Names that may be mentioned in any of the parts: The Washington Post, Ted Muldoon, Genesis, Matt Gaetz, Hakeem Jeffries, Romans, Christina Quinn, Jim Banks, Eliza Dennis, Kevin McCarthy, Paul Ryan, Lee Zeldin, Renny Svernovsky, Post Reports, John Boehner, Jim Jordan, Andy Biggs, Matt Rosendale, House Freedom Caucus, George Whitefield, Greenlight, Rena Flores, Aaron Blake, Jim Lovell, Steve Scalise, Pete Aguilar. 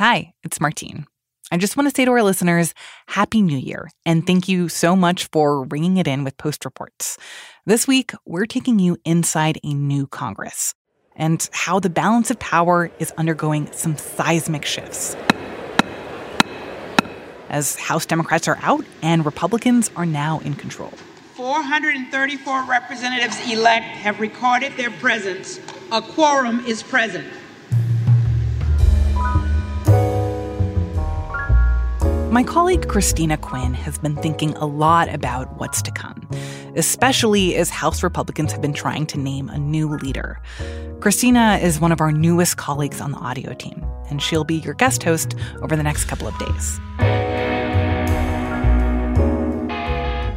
Hi, it's Martine. I just want to say to our listeners, Happy New Year, and thank you so much for ringing it in with Post Reports. This week, we're taking you inside a new Congress and how the balance of power is undergoing some seismic shifts, as House Democrats are out and Republicans are now in control. 434 representatives-elect have recorded their presence. A quorum is present. My colleague Christina Quinn has been thinking a lot about what's to come, especially as House Republicans have been trying to name a new leader. Christina is one of our newest colleagues on the audio team, and she'll be your guest host over the next couple of days.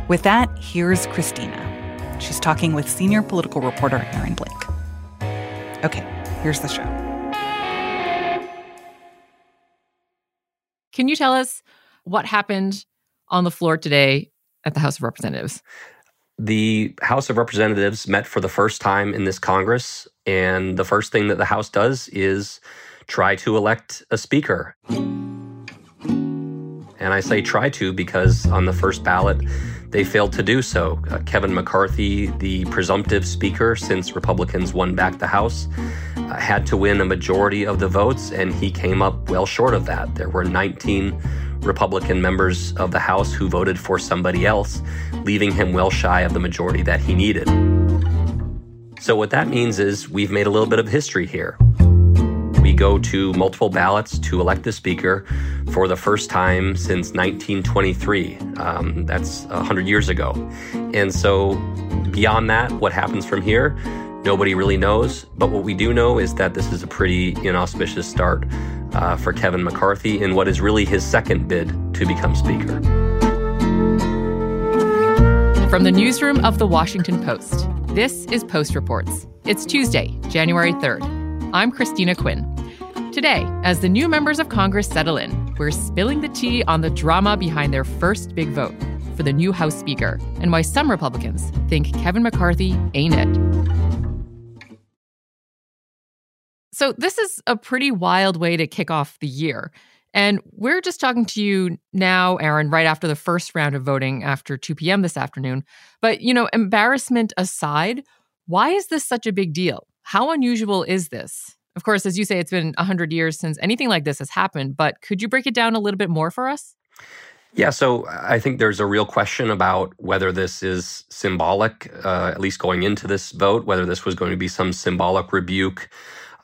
With that, here's Christina. She's talking with senior political reporter Aaron Blake. Okay, here's the show. Can you tell us what happened on the floor today at the House of Representatives? The House of Representatives met for the first time in this Congress, and the first thing that the House does is try to elect a speaker. And I say try to because on the first ballot, they failed to do so. Kevin McCarthy, the presumptive speaker since Republicans won back the House, had to win a majority of the votes, and he came up well short of that. There were 19 Republican members of the House who voted for somebody else, leaving him well shy of the majority that he needed. So what that means is we've made a little bit of history here. We go to multiple ballots to elect the speaker for the first time since 1923. That's 100 years ago. And so beyond that, what happens from here? Nobody really knows, but what we do know is that this is a pretty inauspicious start for Kevin McCarthy in what is really his second bid to become Speaker. From the newsroom of The Washington Post, this is Post Reports. It's Tuesday, January 3rd. I'm Christina Quinn. Today, as the new members of Congress settle in, we're spilling the tea on the drama behind their first big vote for the new House Speaker and why some Republicans think Kevin McCarthy ain't it. So this is a pretty wild way to kick off the year. And we're just talking to you now, Aaron, right after the first round of voting after 2 p.m. this afternoon. But, embarrassment aside, why is this such a big deal? How unusual is this? Of course, as you say, it's been 100 years since anything like this has happened. But could you break it down a little bit more for us? Yeah, so I think there's a real question about whether this is symbolic, at least going into this vote, whether this was going to be some symbolic rebuke,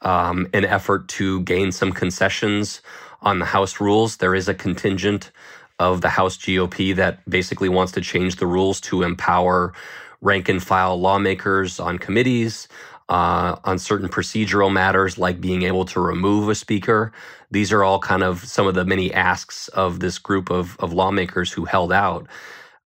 an effort to gain some concessions on the House rules. There is a contingent of the House GOP that basically wants to change the rules to empower rank-and-file lawmakers on committees, on certain procedural matters like being able to remove a speaker. These are all kind of some of the many asks of this group of lawmakers who held out.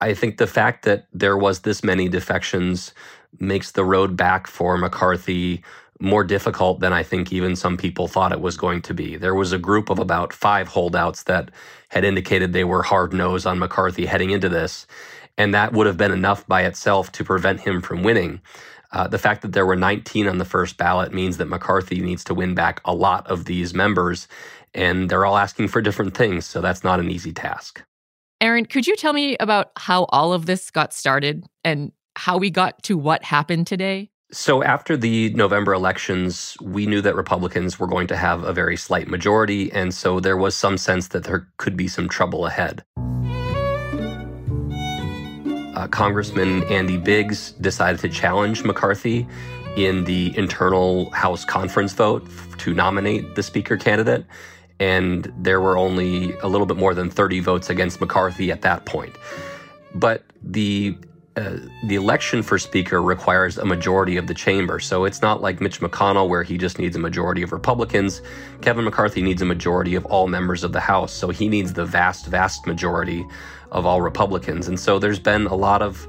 I think the fact that there was this many defections makes the road back for McCarthy more difficult than I think even some people thought it was going to be. There was a group of about 5 holdouts that had indicated they were hard-nosed on McCarthy heading into this, and that would have been enough by itself to prevent him from winning. The fact that there were 19 on the first ballot means that McCarthy needs to win back a lot of these members, and they're all asking for different things, so that's not an easy task. Aaron, could you tell me about how all of this got started and how we got to what happened today? So after the November elections, we knew that Republicans were going to have a very slight majority, and so there was some sense that there could be some trouble ahead. Congressman Andy Biggs decided to challenge McCarthy in the internal House conference vote to nominate the speaker candidate, and there were only a little bit more than 30 votes against McCarthy at that point. But the the election for Speaker requires a majority of the chamber. So it's not like Mitch McConnell, where he just needs a majority of Republicans. Kevin McCarthy needs a majority of all members of the House. So he needs the vast, vast majority of all Republicans. And so there's been a lot of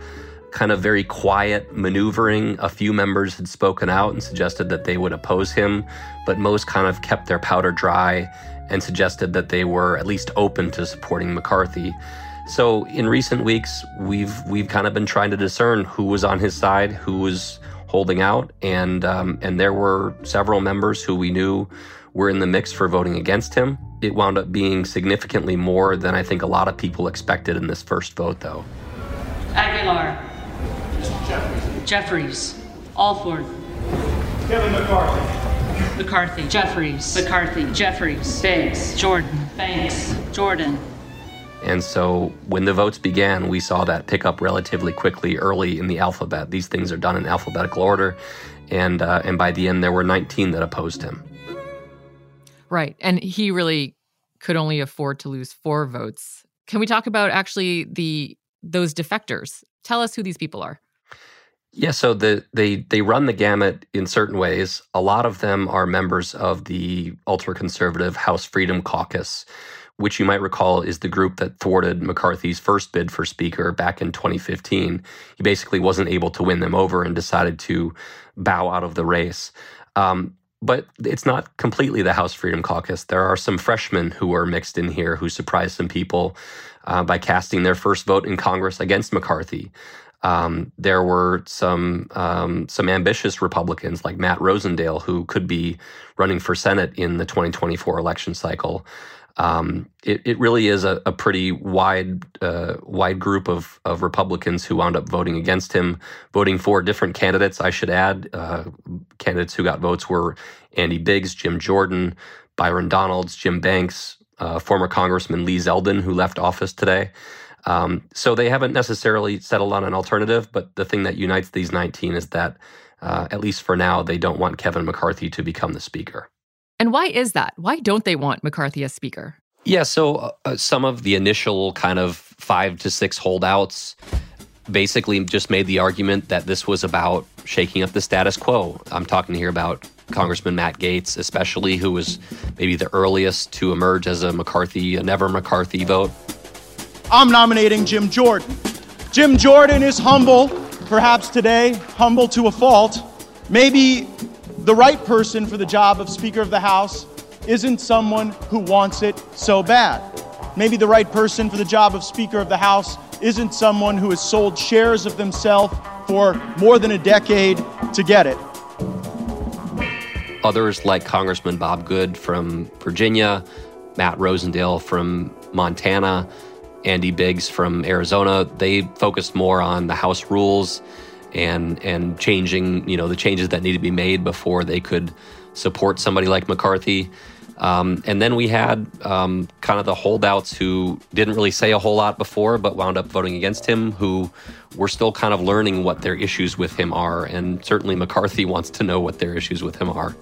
kind of very quiet maneuvering. A few members had spoken out and suggested that they would oppose him, but most kind of kept their powder dry and suggested that they were at least open to supporting McCarthy. So in recent weeks, we've kind of been trying to discern who was on his side, who was holding out, and there were several members who we knew were in the mix for voting against him. It wound up being significantly more than I think a lot of people expected in this first vote, though. Aguilar. Jeffries. Alford. Kevin McCarthy. McCarthy. Jeffries. McCarthy. Jeffries. Banks. Jordan. Banks. Jordan. And so when the votes began, we saw that pick up relatively quickly early in the alphabet. These things are done in alphabetical order. And by the end, there were 19 that opposed him. Right. And he really could only afford to lose 4 votes. Can we talk about actually those defectors? Tell us who these people are. Yeah, so they run the gamut in certain ways. A lot of them are members of the ultra-conservative House Freedom Caucus, which you might recall is the group that thwarted McCarthy's first bid for Speaker back in 2015. He basically wasn't able to win them over and decided to bow out of the race. But it's not completely the House Freedom Caucus. There are some freshmen who are mixed in here who surprised some people by casting their first vote in Congress against McCarthy. There were some ambitious Republicans like Matt Rosendale, who could be running for Senate in the 2024 election cycle. It really is a pretty wide group of Republicans who wound up voting against him, voting for different candidates, I should add. Candidates who got votes were Andy Biggs, Jim Jordan, Byron Donalds, Jim Banks, former Congressman Lee Zeldin, who left office today. So they haven't necessarily settled on an alternative, but the thing that unites these 19 is that, at least for now, they don't want Kevin McCarthy to become the Speaker. And why is that? Why don't they want McCarthy as Speaker? Yeah, so some of the initial kind of 5 to 6 holdouts basically just made the argument that this was about shaking up the status quo. I'm talking here about Congressman Matt Gaetz, especially, who was maybe the earliest to emerge as a never McCarthy vote. I'm nominating Jim Jordan. Jim Jordan is humble, perhaps today, humble to a fault. Maybe the right person for the job of Speaker of the House isn't someone who wants it so bad. Maybe the right person for the job of Speaker of the House isn't someone who has sold shares of themselves for more than a decade to get it. Others like Congressman Bob Good from Virginia, Matt Rosendale from Montana, Andy Biggs from Arizona, they focused more on the House rules and changing, the changes that need to be made before they could support somebody like McCarthy. And then we had kind of the holdouts who didn't really say a whole lot before but wound up voting against him, who were still kind of learning what their issues with him are. And certainly McCarthy wants to know what their issues with him are.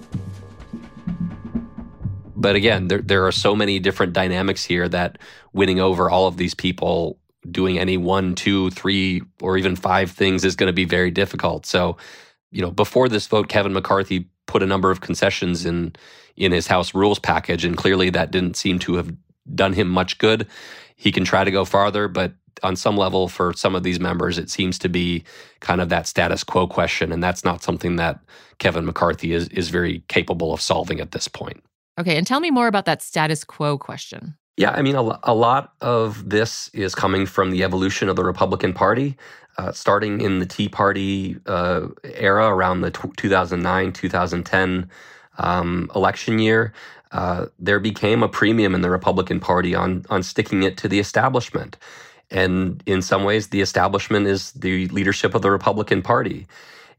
But again, there are so many different dynamics here that winning over all of these people, doing any 1, 2, 3, or even 5 things is going to be very difficult. So, before this vote, Kevin McCarthy put a number of concessions in his House rules package, and clearly that didn't seem to have done him much good. He can try to go farther, but on some level, for some of these members, it seems to be kind of that status quo question, and that's not something that Kevin McCarthy is very capable of solving at this point. Okay, and tell me more about that status quo question. Yeah, I mean, a lot of this is coming from the evolution of the Republican Party, starting in the Tea Party era around the 2009-2010 election year. There became a premium in the Republican Party on sticking it to the establishment. And in some ways, the establishment is the leadership of the Republican Party.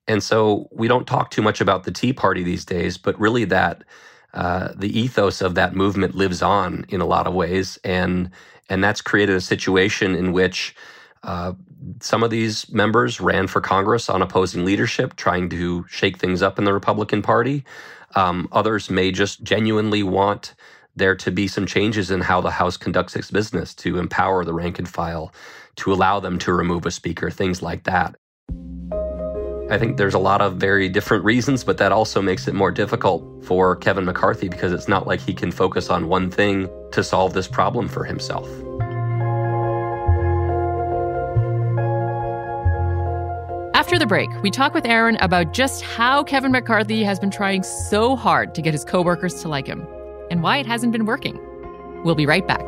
And so we don't talk too much about the Tea Party these days, but really that the ethos of that movement lives on in a lot of ways, and that's created a situation in which some of these members ran for Congress on opposing leadership, trying to shake things up in the Republican Party. Others may just genuinely want there to be some changes in how the House conducts its business to empower the rank and file, to allow them to remove a speaker, things like that. I think there's a lot of very different reasons, but that also makes it more difficult for Kevin McCarthy because it's not like he can focus on one thing to solve this problem for himself. After the break, we talk with Aaron about just how Kevin McCarthy has been trying so hard to get his coworkers to like him and why it hasn't been working. We'll be right back.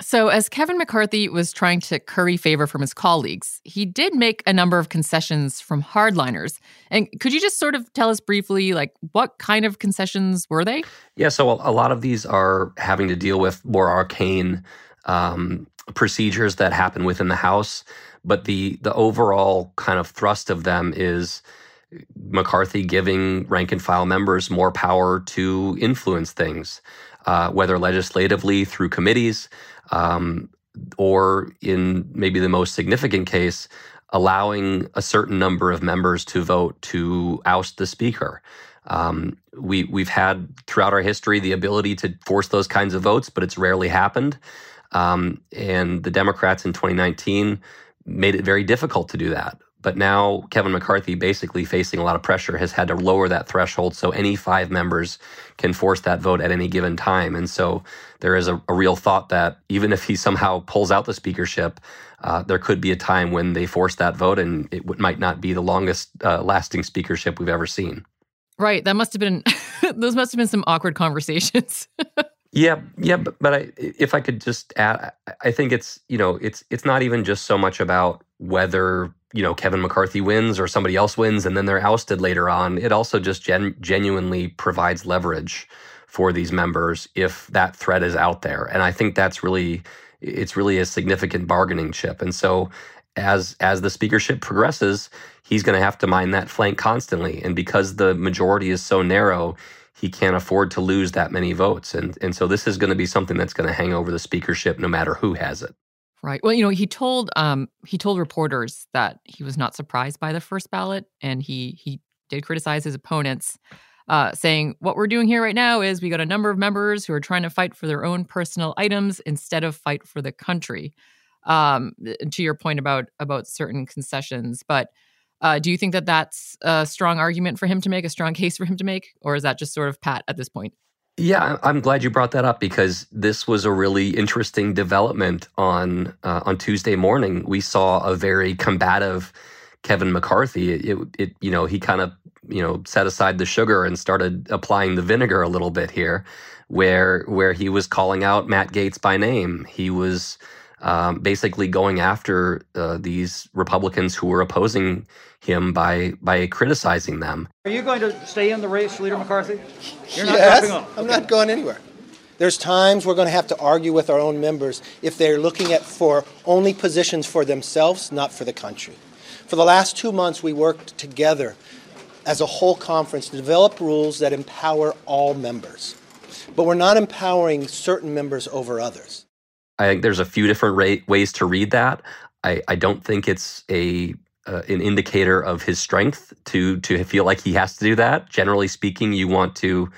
So as Kevin McCarthy was trying to curry favor from his colleagues, he did make a number of concessions from hardliners. And could you just sort of tell us briefly, like, what kind of concessions were they? Yeah, so a lot of these are having to deal with more arcane procedures that happen within the House. But the overall kind of thrust of them is McCarthy giving rank-and-file members more power to influence things, whether legislatively through committees, or in maybe the most significant case, allowing a certain number of members to vote to oust the speaker. We've had throughout our history the ability to force those kinds of votes, but it's rarely happened. And the Democrats in 2019 made it very difficult to do that. But now Kevin McCarthy, basically facing a lot of pressure, has had to lower that threshold so any 5 members can force that vote at any given time. And so there is a real thought that even if he somehow pulls out the speakership, there could be a time when they force that vote and it might not be the longest lasting speakership we've ever seen. Right. That must have been, those must have been some awkward conversations. Yeah. But if I could just add, I think it's not even just so much about whether, Kevin McCarthy wins or somebody else wins and then they're ousted later on. It also just genuinely provides leverage for these members if that threat is out there. And I think it's really a significant bargaining chip. And so as the speakership progresses, he's going to have to mine that flank constantly. And because the majority is so narrow, he can't afford to lose that many votes. And so this is going to be something that's going to hang over the speakership no matter who has it. Right. Well, he told reporters that he was not surprised by the first ballot, and he did criticize his opponents, saying, what we're doing here right now is we got a number of members who are trying to fight for their own personal items instead of fight for the country, to your point about certain concessions. But do you think that that's a strong argument for him to make, a strong case for him to make, or is that just sort of pat at this point? Yeah, I'm glad you brought that up because this was a really interesting development on Tuesday morning. We saw a very combative Kevin McCarthy. He kind of set aside the sugar and started applying the vinegar a little bit here, where he was calling out Matt Gaetz by name. He was basically going after these Republicans who were opposing him by criticizing them. Are you going to stay in the race, Leader McCarthy? You're not dropping off. I'm not going anywhere. There's times we're going to have to argue with our own members if they're looking at for only positions for themselves, not for the country. For the last 2 months, we worked together as a whole conference to develop rules that empower all members. But we're not empowering certain members over others. I think there's a few different ways to read that. I don't think it's an indicator of his strength to feel like he has to do that. Generally speaking, you want to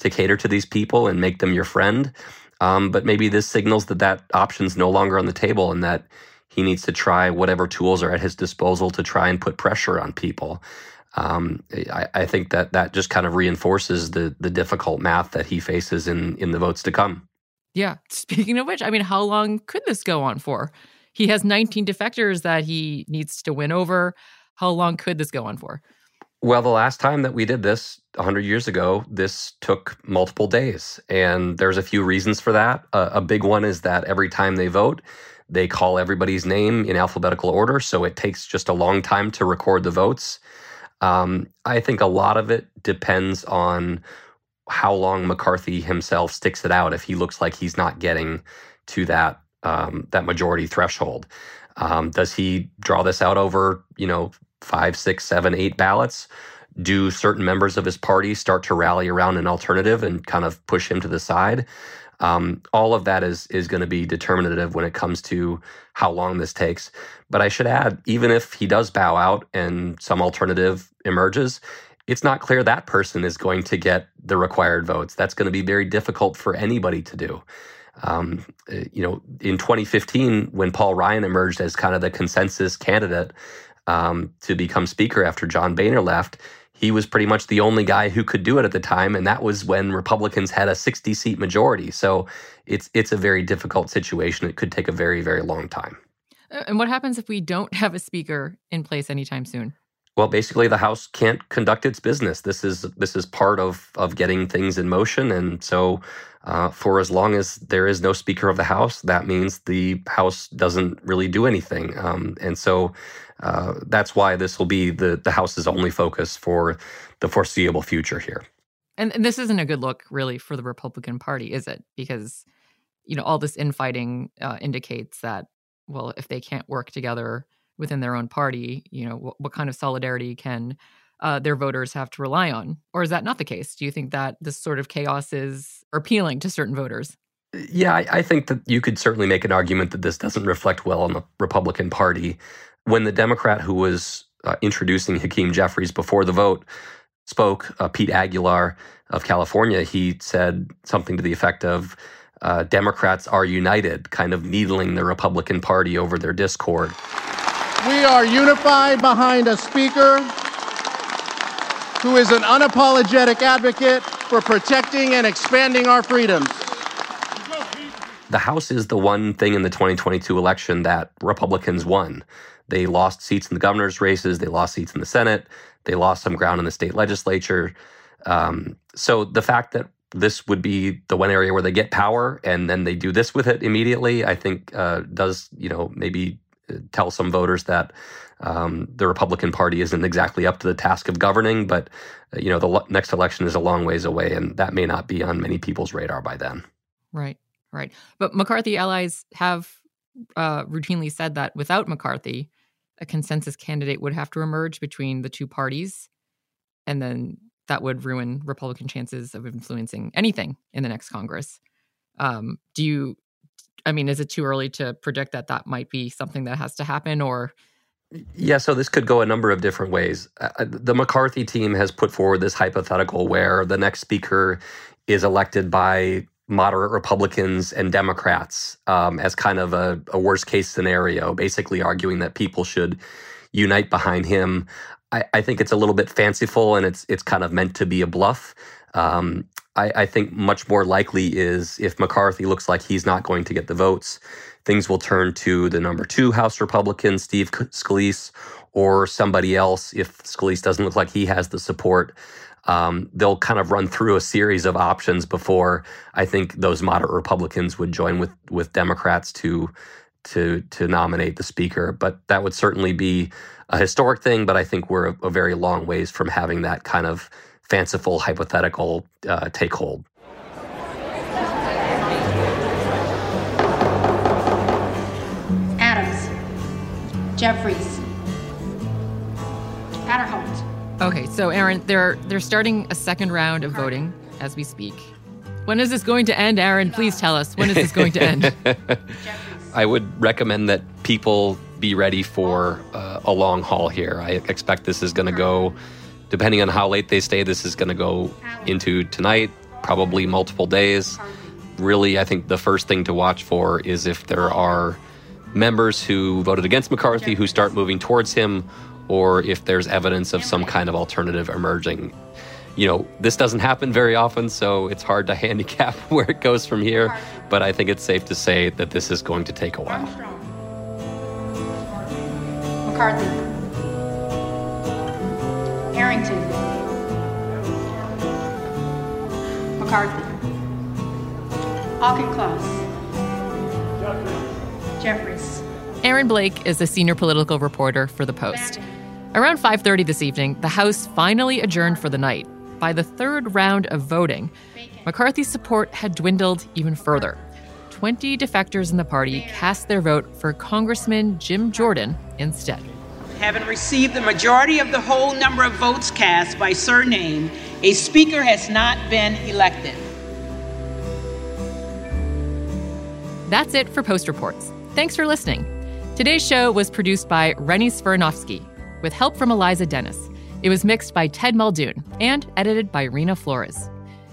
cater to these people and make them your friend. But maybe this signals that option's no longer on the table and that he needs to try whatever tools are at his disposal to try and put pressure on people. I think that just kind of reinforces the difficult math that he faces in the votes to come. Yeah. Speaking of which, I mean, how long could this go on for? He has 19 defectors that he needs to win over. How long could this go on for? Well, the last time that we did this 100 years ago, this took multiple days. And there's a few reasons for that. A big one is that every time they vote, they call everybody's name in alphabetical order. So it takes just a long time to record the votes. I think a lot of it depends on how long McCarthy himself sticks it out if he looks like he's not getting to that that majority threshold. Does he draw this out over, 5, 6, 7, 8 ballots? Do certain members of his party start to rally around an alternative and kind of push him to the side? All of that is going to be determinative when it comes to how long this takes. But I should add, even if he does bow out and some alternative emerges, it's not clear that person is going to get the required votes. That's going to be very difficult for anybody to do. In 2015, when Paul Ryan emerged as kind of the consensus candidate to become speaker after John Boehner left, he was pretty much the only guy who could do it at the time, and that was when Republicans had a 60-seat majority. So it's a very difficult situation. It could take a very, very long time. And what happens if we don't have a speaker in place anytime soon? Well, basically, the House can't conduct its business. This is part of getting things in motion. And so for as long as there is no Speaker of the House, that means the House doesn't really do anything. And so that's why this will be the House's only focus for the foreseeable future here. And this isn't a good look, really, for the Republican Party, is it? Because, all this infighting indicates that, well, if they can't work together within their own party, what kind of solidarity can their voters have to rely on? Or is that not the case? Do you think that this sort of chaos is appealing to certain voters? Yeah, I think that you could certainly make an argument that this doesn't reflect well on the Republican Party. When the Democrat who was introducing Hakeem Jeffries before the vote spoke, Pete Aguilar of California, he said something to the effect of, Democrats are united, kind of needling the Republican Party over their discord. We are unified behind a speaker who is an unapologetic advocate for protecting and expanding our freedoms. The House is the one thing in the 2022 election that Republicans won. They lost seats in the governor's races. They lost seats in the Senate. They lost some ground in the state legislature. So the fact that this would be the one area where they get power and then they do this with it immediately, I think does, maybe tell some voters that the Republican Party isn't exactly up to the task of governing, but, the next election is a long ways away, and that may not be on many people's radar by then. Right. But McCarthy allies have routinely said that without McCarthy, a consensus candidate would have to emerge between the two parties, and then that would ruin Republican chances of influencing anything in the next Congress. Is it too early to predict that might be something that has to happen, or? Yeah, so this could go a number of different ways. The McCarthy team has put forward this hypothetical where the next speaker is elected by moderate Republicans and Democrats as kind of a worst-case scenario, basically arguing that people should unite behind him. I think it's a little bit fanciful, and it's kind of meant to be a bluff. I think much more likely is if McCarthy looks like he's not going to get the votes, things will turn to the number 2 House Republican, Steve Scalise, or somebody else. If Scalise doesn't look like he has the support, they'll kind of run through a series of options before I think those moderate Republicans would join with Democrats to nominate the speaker. But that would certainly be a historic thing, but I think we're a very long ways from having that kind of fanciful hypothetical take hold. Adams, Jeffries, Patterholt. Okay, so Aaron, they're starting a second round of voting as we speak. When is this going to end, Aaron? Please tell us. When is this going to end? I would recommend that people be ready for a long haul here. I expect this is going to go, depending on how late they stay, this is going to go into tonight, probably multiple days. Really, I think the first thing to watch for is if there are members who voted against McCarthy who start moving towards him, or if there's evidence of some kind of alternative emerging. This doesn't happen very often, so it's hard to handicap where it goes from here. But I think it's safe to say that this is going to take a while. McCarthy. Harrington. McCarthy. Auchincloss. Jeffries. Aaron Blake is a senior political reporter for The Post. Around 5:30 this evening, the House finally adjourned for the night. By the third round of voting, McCarthy's support had dwindled even further. 20 defectors in the party cast their vote for Congressman Jim Jordan instead. Having received the majority of the whole number of votes cast by surname, a speaker has not been elected. That's it for Post Reports. Thanks for listening. Today's show was produced by Renny Svernovsky, with help from Eliza Dennis. It was mixed by Ted Muldoon and edited by Rena Flores.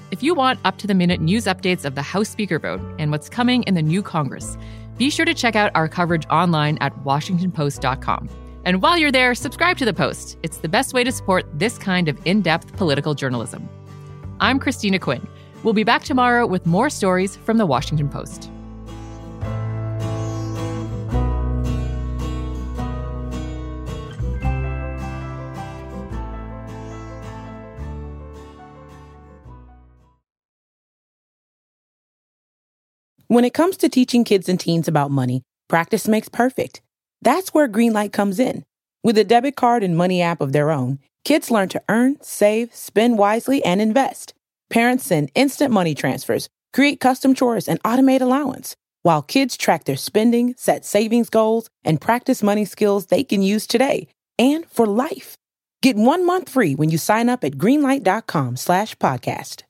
If you want up-to-the-minute news updates of the House Speaker vote and what's coming in the new Congress, be sure to check out our coverage online at WashingtonPost.com. And while you're there, subscribe to The Post. It's the best way to support this kind of in-depth political journalism. I'm Christina Quinn. We'll be back tomorrow with more stories from The Washington Post. When it comes to teaching kids and teens about money, practice makes perfect. That's where Greenlight comes in. With a debit card and money app of their own, kids learn to earn, save, spend wisely, and invest. Parents send instant money transfers, create custom chores, and automate allowance, while kids track their spending, set savings goals, and practice money skills they can use today and for life. Get 1 month free when you sign up at greenlight.com/podcast.